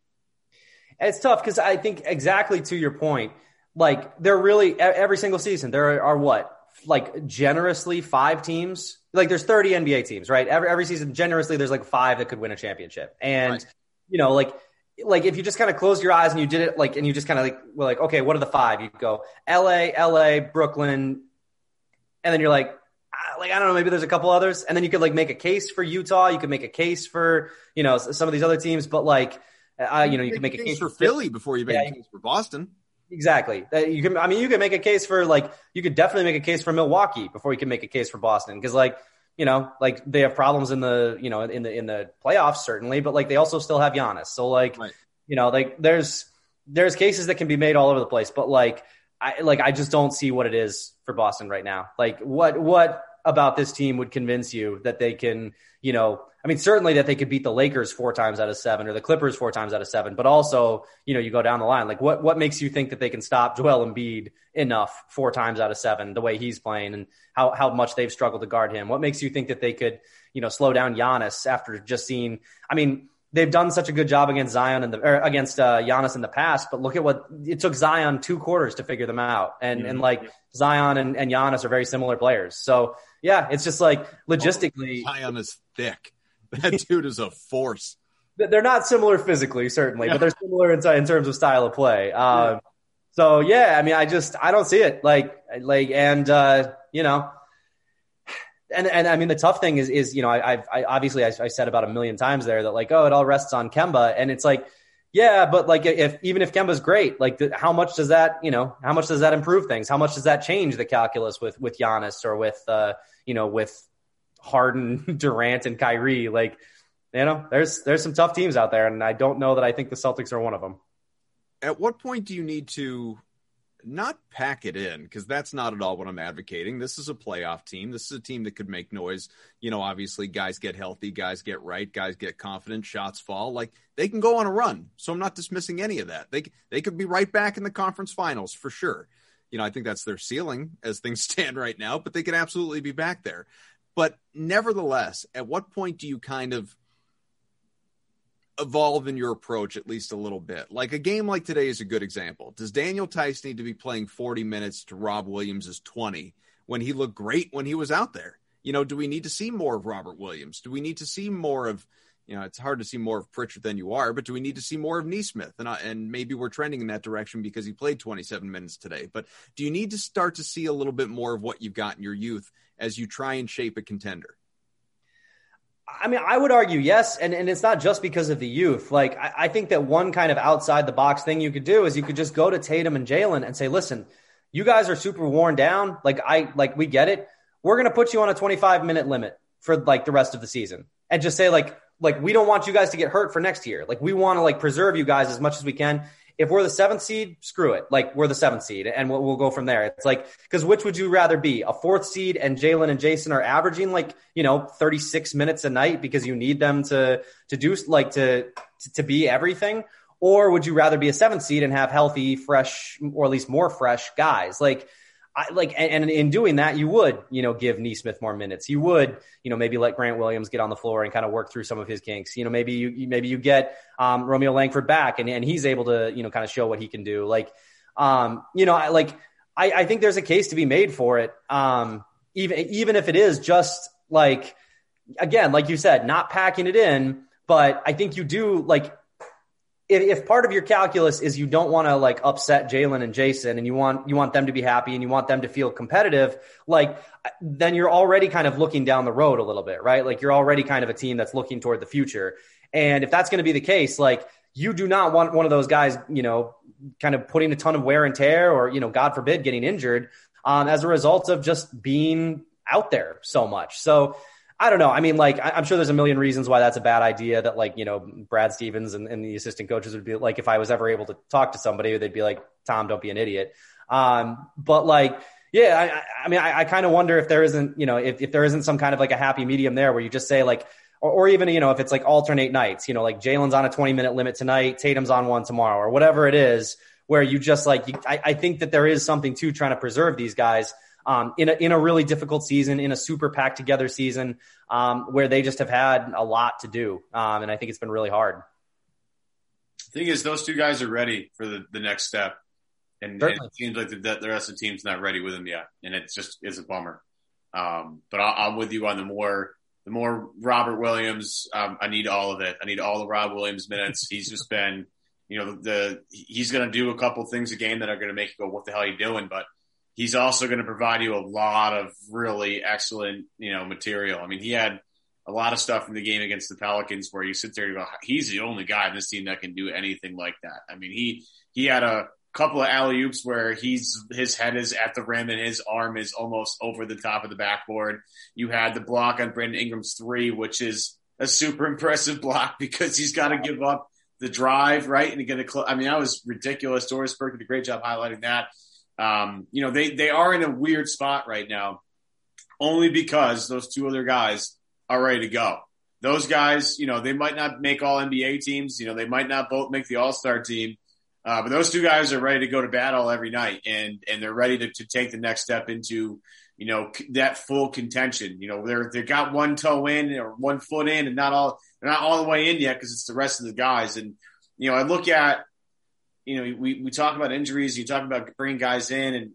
It's tough because I think exactly to your point, like they're really every single season, there are what, like generously 5 teams, like there's 30 NBA teams, right? Every season, generously, there's like 5 that could win a championship. And, right. You know, like if you just kind of close your eyes and you did it, like, and you just kind of like, we're like, okay, what are the 5? You go LA, Brooklyn. And then you're like, I don't know, maybe there's a couple others. And then you could like make a case for Utah. You could make a case for, you know, some of these other teams, but like, you know, you can make a case for Philly before you make a case for Boston. Exactly. You can make a case for like, you could definitely make a case for Milwaukee before you can make a case for Boston. Cause like, you know, like they have problems in the, you know, in the playoffs certainly, but like they also still have Giannis. So like, right. You know, like there's cases that can be made all over the place, but like, I just don't see what it is for Boston right now. Like what about this team would convince you that they can, you know, I mean, certainly that they could beat the Lakers 4 times out of 7 or the Clippers 4 times out of 7, but also, you know, you go down the line, like what makes you think that they can stop Joel Embiid enough 4 times out of 7, the way he's playing and how much they've struggled to guard him? What makes you think that they could, you know, slow down Giannis after just seeing, I mean, they've done such a good job against Zion against Giannis in the past, but look at what it took Zion 2 quarters to figure them out. And, mm-hmm. and like Zion and Giannis are very similar players. So yeah, it's just like logistically. Oh, Zion is thick. That dude is a force. They're not similar physically, certainly, yeah. But they're similar in terms of style of play. Yeah. So, yeah, I mean, I don't see it. Like, and, you know, and I mean, the tough thing is, you know, I said about 1 million times there that like, oh, it all rests on Kemba. And it's like, yeah, but like even if Kemba's great, like how much does that improve things? How much does that change the calculus with Giannis or with, you know, with Harden, Durant, and Kyrie? Like, you know, there's some tough teams out there, and I don't know that I think the Celtics are one of them. At what point do you need to not pack it in? Because that's not at all what I'm advocating. This is a playoff team. This is a team that could make noise. You know, obviously, guys get healthy, guys get right, guys get confident, shots fall. Like, they can go on a run, so I'm not dismissing any of that. They could be right back in the conference finals for sure. You know, I think that's their ceiling as things stand right now, but they could absolutely be back there. But nevertheless, at what point do you kind of evolve in your approach at least a little bit? Like a game like today is a good example. Does Daniel Theis need to be playing 40 minutes to Rob Williams' 20 when he looked great when he was out there? You know, do we need to see more of Robert Williams? Do we need to see more of, you know, it's hard to see more of Pritchard than you are, but do we need to see more of Nesmith? And maybe we're trending in that direction because he played 27 minutes today. But do you need to start to see a little bit more of what you've got in your youth as you try and shape a contender? I mean, I would argue yes, and it's not just because of the youth. Like, I think that one kind of outside-the-box thing you could do is you could just go to Tatum and Jaylen and say, listen, you guys are super worn down. Like we get it. We're going to put you on a 25-minute limit for, like, the rest of the season. And just say, like we don't want you guys to get hurt for next year. Like, we want to, like, preserve you guys as much as we can. If we're the 7th seed, screw it. Like, we're the 7th seed, and we'll go from there. It's like, because which would you rather be? A 4th seed and Jaylen and Jason are averaging, like, you know, 36 minutes a night because you need them to do, like, to be everything? Or would you rather be a 7th seed and have healthy, fresh, or at least more fresh guys? Like, and in doing that, you would, you know, give Nesmith more minutes. You would, you know, maybe let Grant Williams get on the floor and kind of work through some of his kinks. You know, maybe you get Romeo Langford back and he's able to, you know, kind of show what he can do. Like, you know, I think there's a case to be made for it. even if it is just like, again, like you said, not packing it in, but I think you do, like, if part of your calculus is you don't want to like upset Jaylen and Jason, and you want them to be happy and you want them to feel competitive, like then you're already kind of looking down the road a little bit, right? Like you're already kind of a team that's looking toward the future. And if that's going to be the case, like you do not want one of those guys, you know, kind of putting a ton of wear and tear or, you know, God forbid getting injured as a result of just being out there so much. So I don't know. I mean, like, I'm sure there's a million reasons why that's a bad idea that, like, you know, Brad Stevens and the assistant coaches would be like, if I was ever able to talk to somebody, they'd be like, Tom, don't be an idiot. But like, yeah, I mean, I kind of wonder if there isn't, you know, if there isn't some kind of like a happy medium there where you just say like, or even, you know, if it's like alternate nights, you know, like Jalen's on a 20-minute limit tonight, Tatum's on one tomorrow or whatever it is, where you just like, I think that there is something to trying to preserve these guys in a really difficult season, in a super packed together season where they just have had a lot to do. And I think it's been really hard. The thing is, those two guys are ready for the next step. And it seems like the rest of the team's not ready with them yet. And it's a bummer. But I'm with you on the more Robert Williams. I need all of it. I need all the Rob Williams minutes. He's just been, you know, he's going to do a couple things a game that are going to make you go, what the hell are you doing? But he's also going to provide you a lot of really excellent, you know, material. I mean, he had a lot of stuff in the game against the Pelicans where you sit there and go, he's the only guy in this team that can do anything like that. I mean, he had a couple of alley-oops where his head is at the rim and his arm is almost over the top of the backboard. You had the block on Brandon Ingram's three, which is a super impressive block because he's got to give up the drive, right? And get I mean, that was ridiculous. Doris Burke did a great job highlighting that. You know, they are in a weird spot right now only because those two other guys are ready to go. Those guys, you know, they might not make all NBA teams. You know, they might not both make the All-Star team. But those two guys are ready to go to battle every night and they're ready to take the next step into, you know, that full contention. You know, they've got one toe in or one foot in and they're not all the way in yet because it's the rest of the guys. And, you know, I look at, you know, we talk about injuries, you talk about bringing guys in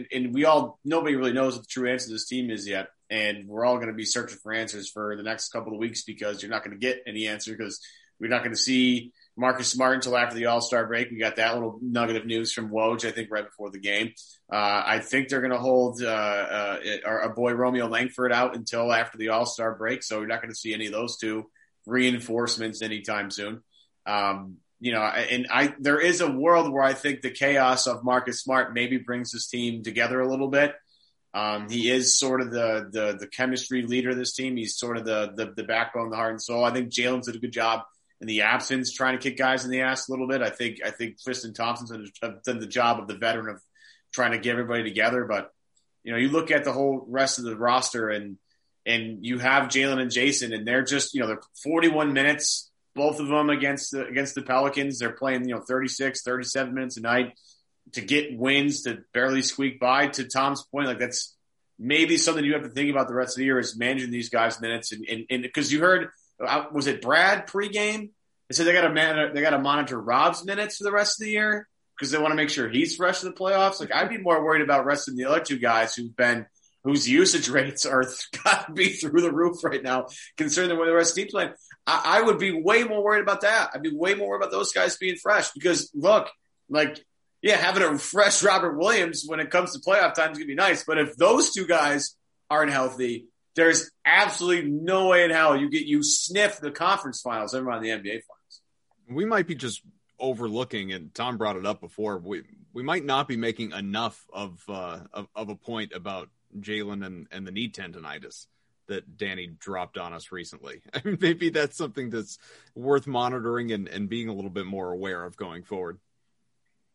and nobody really knows what the true answer to this team is yet. And we're all going to be searching for answers for the next couple of weeks because you're not going to get any answer because we're not going to see Marcus Smart until after the All-Star break. We got that little nugget of news from Woj, I think, right before the game. I think they're going to hold our boy Romeo Langford out until after the All-Star break. So you're not going to see any of those two reinforcements anytime soon. You know, and there is a world where I think the chaos of Marcus Smart maybe brings this team together a little bit. He is sort of the chemistry leader of this team. He's sort of the backbone, the heart and soul. I think Jaylen did a good job in the absence, trying to kick guys in the ass a little bit. I think Tristan Thompson has done the job of the veteran of trying to get everybody together. But, you know, you look at the whole rest of the roster and you have Jaylen and Jason and they're just, you know, they're 41 minutes. Both of them against the Pelicans, they're playing, you know, 36, 37 minutes a night to get wins to barely squeak by. To Tom's point, like that's maybe something you have to think about the rest of the year is managing these guys' minutes. And because you heard, was it Brad pregame? They said they got to monitor Rob's minutes for the rest of the year because they want to make sure he's fresh in the playoffs. Like I'd be more worried about resting the other two guys whose usage rates are got to be through the roof right now, considering the way the rest of the team's playing. I would be way more worried about that. I'd be way more worried about those guys being fresh because, look, like, yeah, having a fresh Robert Williams when it comes to playoff time is going to be nice. But if those two guys aren't healthy, there's absolutely no way in hell you sniff the conference finals, never mind the NBA finals. We might be just overlooking, and Tom brought it up before, we might not be making enough of a point about Jaylen and the knee tendonitis that Danny dropped on us recently. I mean, maybe that's something that's worth monitoring and being a little bit more aware of going forward.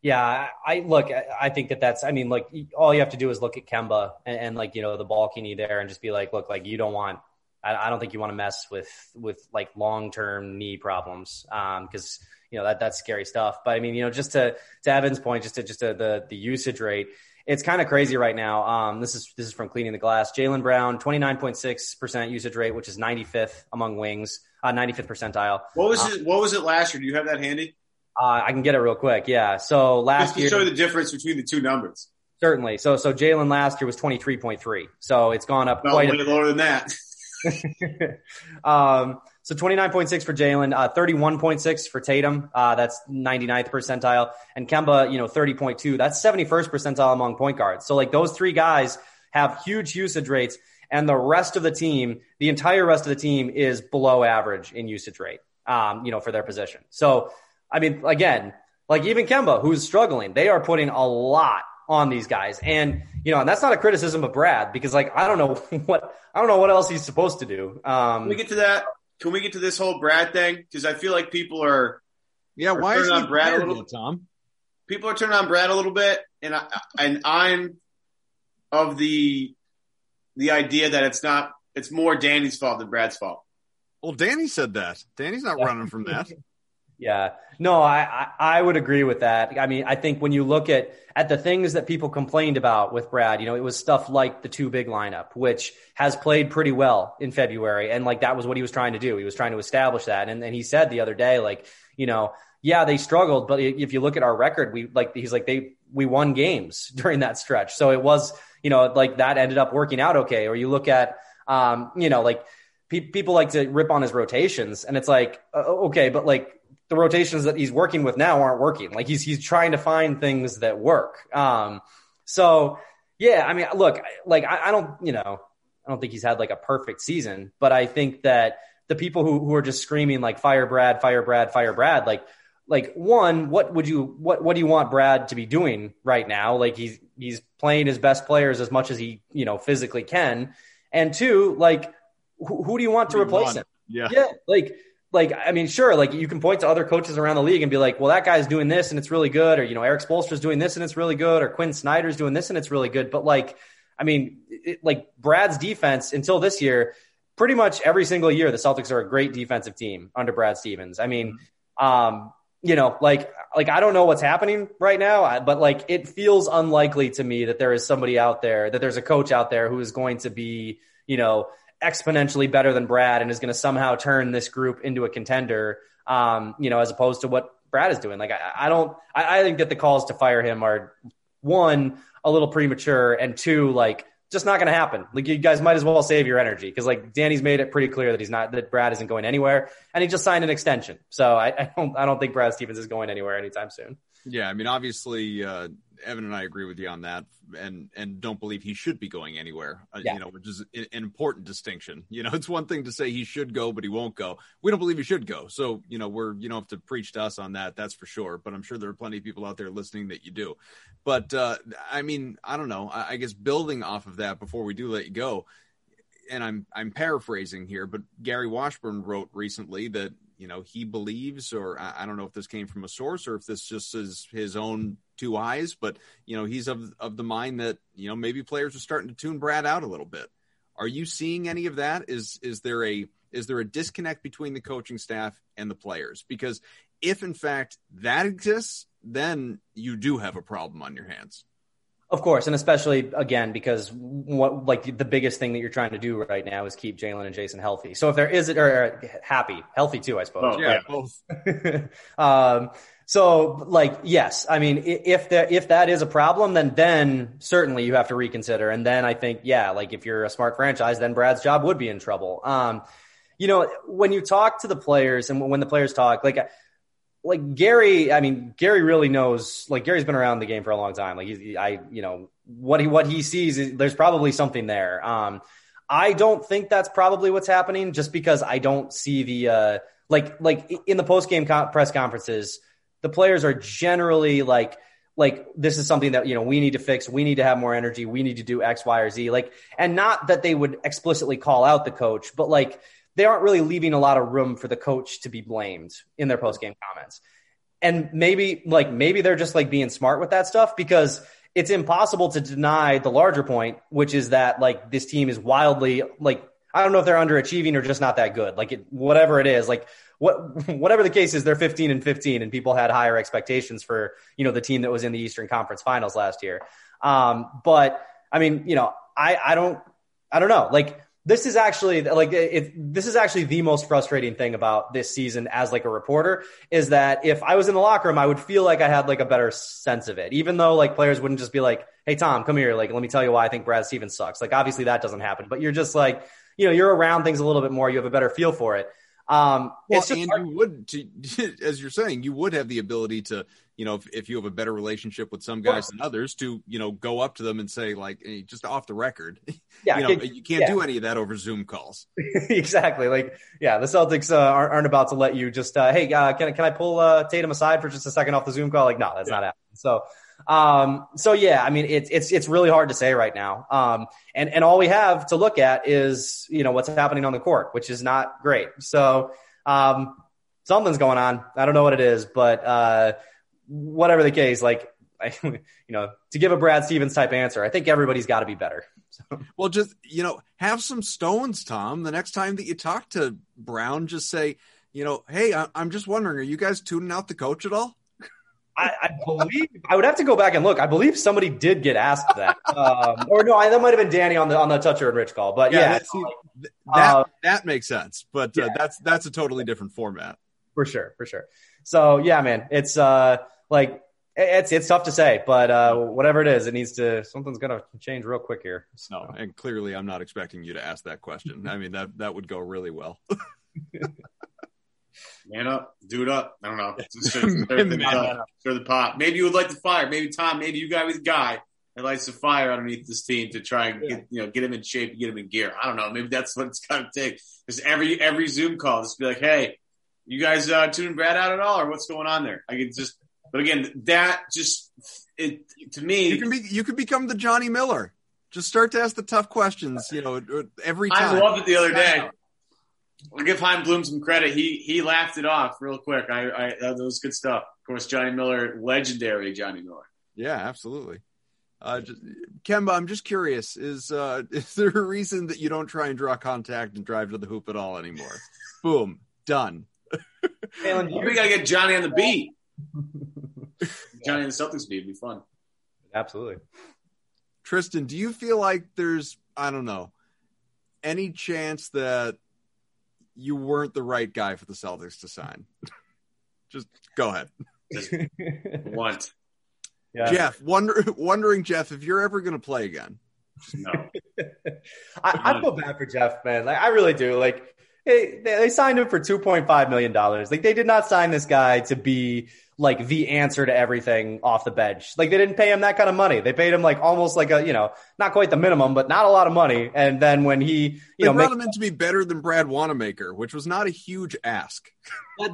Yeah, I think that's, I mean, like all you have to do is look at Kemba and like, you know, the bulky knee there and just be like, look, like you don't want, I don't think you want to mess with like long-term knee problems. Cause you know, that's scary stuff. But I mean, you know, just to Evan's point, just to the usage rate, it's kind of crazy right now. This is from Cleaning the Glass. Jaylen Brown, 29.6% usage rate, which is 95th among wings, 95th percentile. What was it last year? Do you have that handy? I can get it real quick. Yeah. So last year, just to show the difference between the two numbers. Certainly. So Jaylen last year was 23.3. So it's gone up quite a bit. Lower than that. So 29.6 for Jaylen, 31.6 for Tatum. That's 99th percentile. And Kemba, 30.2. That's 71st percentile among point guards. So like those three guys have huge usage rates, and the rest of the team, the entire rest of the team is below average in usage rate, for their position. So, I mean, again, like even Kemba, who's struggling, they are putting a lot on these guys. And, and that's not a criticism of Brad, because like, I don't know what else he's supposed to do. Can we get to that? Can we get to this whole Brad thing? Cause I feel like people are why is he on Brad a little, Tom? People are turning on Brad a little bit. And I'm of the idea that it's more Danny's fault than Brad's fault. Well, Danny said that. Danny's not running from that. Yeah. No, I would agree with that. I mean, I think when you look at the things that people complained about with Brad, it was stuff like the two big lineup, which has played pretty well in February. And like, that was what he was trying to do. He was trying to establish that. And he said the other day, like, yeah, they struggled, but if you look at our record, we won games during that stretch. So it was, like that ended up working out okay. Or you look at, like people like to rip on his rotations, and it's like, okay, but like, the rotations that he's working with now aren't working. Like he's trying to find things that work. So yeah, I mean, look, like I don't think he's had like a perfect season, but I think that the people who are just screaming like fire Brad, fire Brad, fire Brad, like one, what do you want Brad to be doing right now? Like he's playing his best players as much as he, physically can. And two, like who do you want to replace him? Yeah. Like, I mean, sure, like you can point to other coaches around the league and be like, well, that guy's doing this and it's really good. Or, Eric Spoelstra's doing this and it's really good. Or Quinn Snyder's doing this and it's really good. But like, I mean, Brad's defense until this year, pretty much every single year, the Celtics are a great defensive team under Brad Stevens. I mean, like I don't know what's happening right now, but like it feels unlikely to me that there is somebody out there, that there's a coach out there who is going to be, exponentially better than Brad and is going to somehow turn this group into a contender, as opposed to what Brad is doing. Like, I think that the calls to fire him are one, a little premature, and two, like just not going to happen. Like you guys might as well save your energy. Cause like Danny's made it pretty clear that that Brad isn't going anywhere, and he just signed an extension. So I don't think Brad Stevens is going anywhere anytime soon. Yeah. I mean, obviously, Evan and I agree with you on that, and don't believe he should be going anywhere, which is an important distinction. It's one thing to say he should go, but he won't go. We don't believe he should go. So, you don't have to preach to us on that. That's for sure. But I'm sure there are plenty of people out there listening that you do. But I mean, I don't know, I guess building off of that before we do let you go, and I'm paraphrasing here, but Gary Washburn wrote recently that, he believes, or I don't know if this came from a source or if this just is his own two eyes, but he's of the mind that maybe players are starting to tune Brad out a little bit. Are you seeing any of that? Is there a disconnect between the coaching staff and the players? Because if in fact that exists, then you do have a problem on your hands. Of course, and especially again because the biggest thing that you're trying to do right now is keep Jaylen and Jason healthy. So if there is healthy too, I suppose. Oh, yeah, both. So like yes, I mean if that is a problem, then certainly you have to reconsider. And then I think like if you're a smart franchise, then Brad's job would be in trouble. When you talk to the players and when the players talk, like Gary really knows, like Gary's been around the game for a long time. Like what he sees is there's probably something there. I don't think that's probably what's happening, just because I don't see the, like in the post-game press conferences, the players are generally like this is something that, we need to fix. We need to have more energy. We need to do X, Y, or Z. Like, and not that they would explicitly call out the coach, but like, they aren't really leaving a lot of room for the coach to be blamed in their post-game comments. And maybe they're just like being smart with that stuff, because it's impossible to deny the larger point, which is that like this team is wildly, like, I don't know if they're underachieving or just not that good. Like whatever it is, like whatever the case is, they're 15-15 and people had higher expectations for, the team that was in the Eastern Conference Finals last year. But I mean, I don't know. Like, This is actually like this is actually the most frustrating thing about this season as like a reporter, is that if I was in the locker room, I would feel like I had like a better sense of it, even though like players wouldn't just be like, hey, Tom, come here. Like, let me tell you why I think Brad Stevens sucks. Like, obviously that doesn't happen, but you're just like, you know, you're around things a little bit more. You have a better feel for it. Well, and hard. You would, as you're saying, you would have the ability to, you know, if you have a better relationship with some guys than others, to, you know, go up to them and say, like, hey, just off the record, you can't do any of that over Zoom calls. Exactly. Like, yeah, the Celtics aren't about to let you just, hey, can I pull Tatum aside for just a second off the Zoom call? Like, no, that's not happening. So, yeah, I mean, it's really hard to say right now. And all we have to look at is, you know, what's happening on the court, which is not great. So, something's going on. I don't know what it is, but, whatever the case, like, you know, to give a Brad Stevens type answer, I think everybody's got to be better. So. Well, just, you know, have some stones, Tom. The next time that you talk to Brown, just say, you know, hey, I'm just wondering, are you guys tuning out the coach at all? I believe I would have to go back and look. I believe somebody did get asked that, or no, that might have been Danny on the Toucher and Rich call. But that makes sense. But that's a totally different format for sure. So yeah, man, it's like it's tough to say, but whatever it is, it needs to something's gonna change real quick here. So. No, and clearly, I'm not expecting you to ask that question. I mean that would go really well. Man up, dude up. I don't know. Stir the pot. Maybe you would like to fire. Maybe Tom. Maybe you guys with a guy that lights the fire underneath this team to try and get him in shape, and get him in gear. I don't know. Maybe that's what it's got to take. Just every Zoom call, just be like, hey, you guys tuning Brad out at all, or what's going on there? I could just. But again, that just it to me. You can become the Johnny Miller. Just start to ask the tough questions. You know, every time. I loved it the other day. I'll give Heim Bloom some credit. He laughed it off real quick. That was good stuff. Of course, Johnny Miller, legendary Johnny Miller. Yeah, absolutely. Kemba, I'm just curious, is there a reason that you don't try and draw contact and drive to the hoop at all anymore? Boom. Done. Man, we got to get Johnny on the beat. Johnny on the Celtics beat would be fun. Absolutely. Tristan, do you feel like there's, I don't know, any chance that you weren't the right guy for the Celtics to sign? Just go ahead. Just once. Yeah. Jeff, wondering, Jeff, if you're ever going to play again. No. I feel bad for Jeff, man. Like, I really do. Like, they signed him for $2.5 million. Like, they did not sign this guy to be, like, the answer to everything off the bench. Like, they didn't pay him that kind of money. They paid him, like, almost like a, you know, not quite the minimum, but not a lot of money. And then when he, you know. They brought him in to be better than Brad Wanamaker, which was not a huge ask.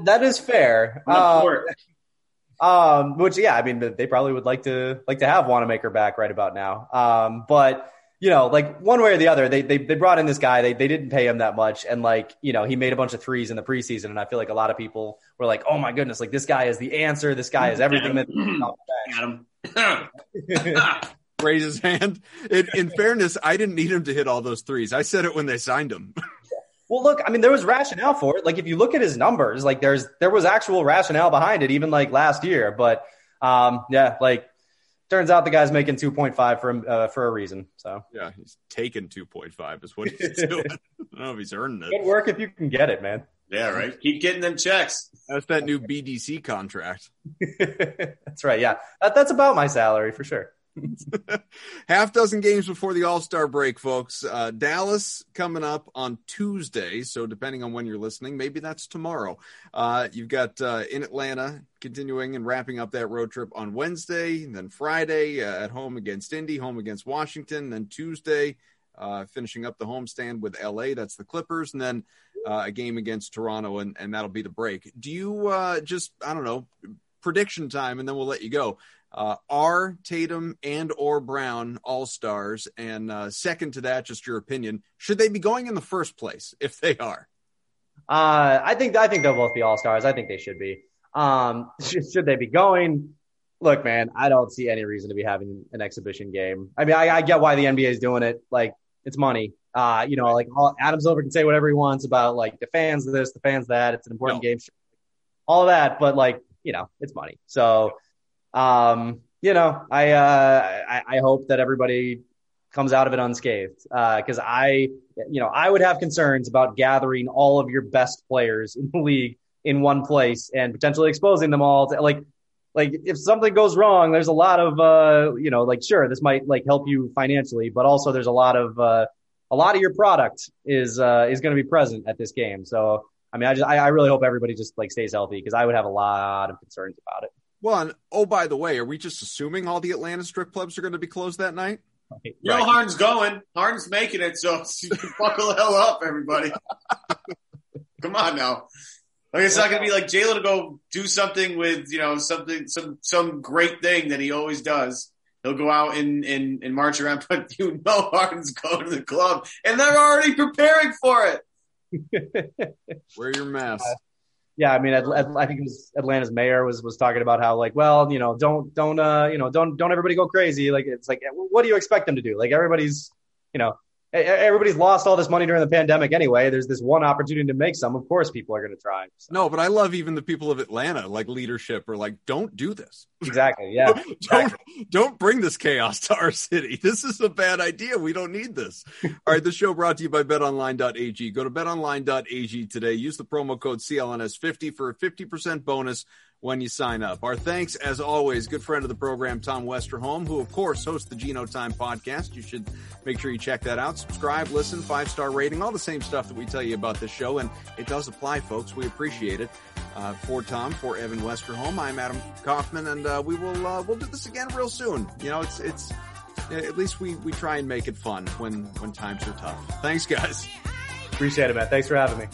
That is fair. Which, yeah, I mean, they probably would like to have Wanamaker back right about now. But, you know, like one way or the other, they brought in this guy. They didn't pay him that much. And like, you know, he made a bunch of threes in the preseason. And I feel like a lot of people were like, oh my goodness, like this guy is the answer. This guy is everything. Adam. Raise his hand. In fairness, I didn't need him to hit all those threes. I said it when they signed him. Well, look, I mean, there was rationale for it. Like if you look at his numbers, like there was actual rationale behind it, even like last year. But turns out the guy's making 2.5 for a reason. So yeah, he's taking 2.5 is what he's doing. I don't know if he's earning it. Good work if you can get it, man. Yeah, right. Keep getting them checks. That's that new BDC contract. That's right. Yeah, that's about my salary for sure. Half dozen games before the All-Star break, folks. Dallas coming up on Tuesday, so depending on when you're listening, maybe that's tomorrow. You've got in Atlanta continuing and wrapping up that road trip on Wednesday, and then Friday at home against Indy, home against Washington, then Tuesday finishing up the homestand with LA. That's the Clippers, and then a game against Toronto, and that'll be the break. Do you just, I don't know, prediction time, and then we'll let you go. Are Tatum and or Brown all-stars? And second to that, just your opinion, should they be going in the first place if they are? I think they'll both be all-stars. I think they should be. Should they be going? Look, man, I don't see any reason to be having an exhibition game. I mean, I get why the NBA is doing it. Like, it's money. You know, like Adam Silver can say whatever he wants about, like, the fans this, the fans that. It's an important game. All of that, but, like, you know, it's money. So – you know, I hope that everybody comes out of it unscathed. Because I would have concerns about gathering all of your best players in the league in one place and potentially exposing them all to like if something goes wrong, there's a lot of, sure, this might help you financially, but also there's a lot of your product is going to be present at this game. So, I really hope everybody just stays healthy, because I would have a lot of concerns about it. Well, and by the way, are we just assuming all the Atlanta strip clubs are going to be closed that night? Right. No, Harden's going. Harden's making it, so buckle the hell up, everybody. Come on now. Like, it's not going to be like Jaylen to go do something with, some great thing that he always does. He'll go out and march around, but Harden's going to the club, and they're already preparing for it. Wear your mask. Yeah, I think it was Atlanta's mayor was talking about how don't everybody go crazy. What do you expect them to do? Everybody's lost all this money during the pandemic anyway. There's this one opportunity to make some. Of course, people are going to try. So. No, but I love even the people of Atlanta, leadership, are don't do this. Exactly. Yeah. Don't bring this chaos to our city. This is a bad idea. We don't need this. All right. The show brought to you by BetOnline.ag. Go to BetOnline.ag today. Use the promo code CLNS50 for a 50% bonus when you sign up. Our thanks, as always, good friend of the program, Tom Westerholm, who, of course, hosts the Geno Time podcast. You should make sure you check that out. Subscribe, listen, 5-star rating, all the same stuff that we tell you about this show. And it does apply, folks. We appreciate it. For Tom, for Evan Westerholm, I'm Adam Kaufman, and we'll do this again real soon. It's at least we try and make it fun when times are tough. Thanks, guys. Appreciate it, Matt. Thanks for having me.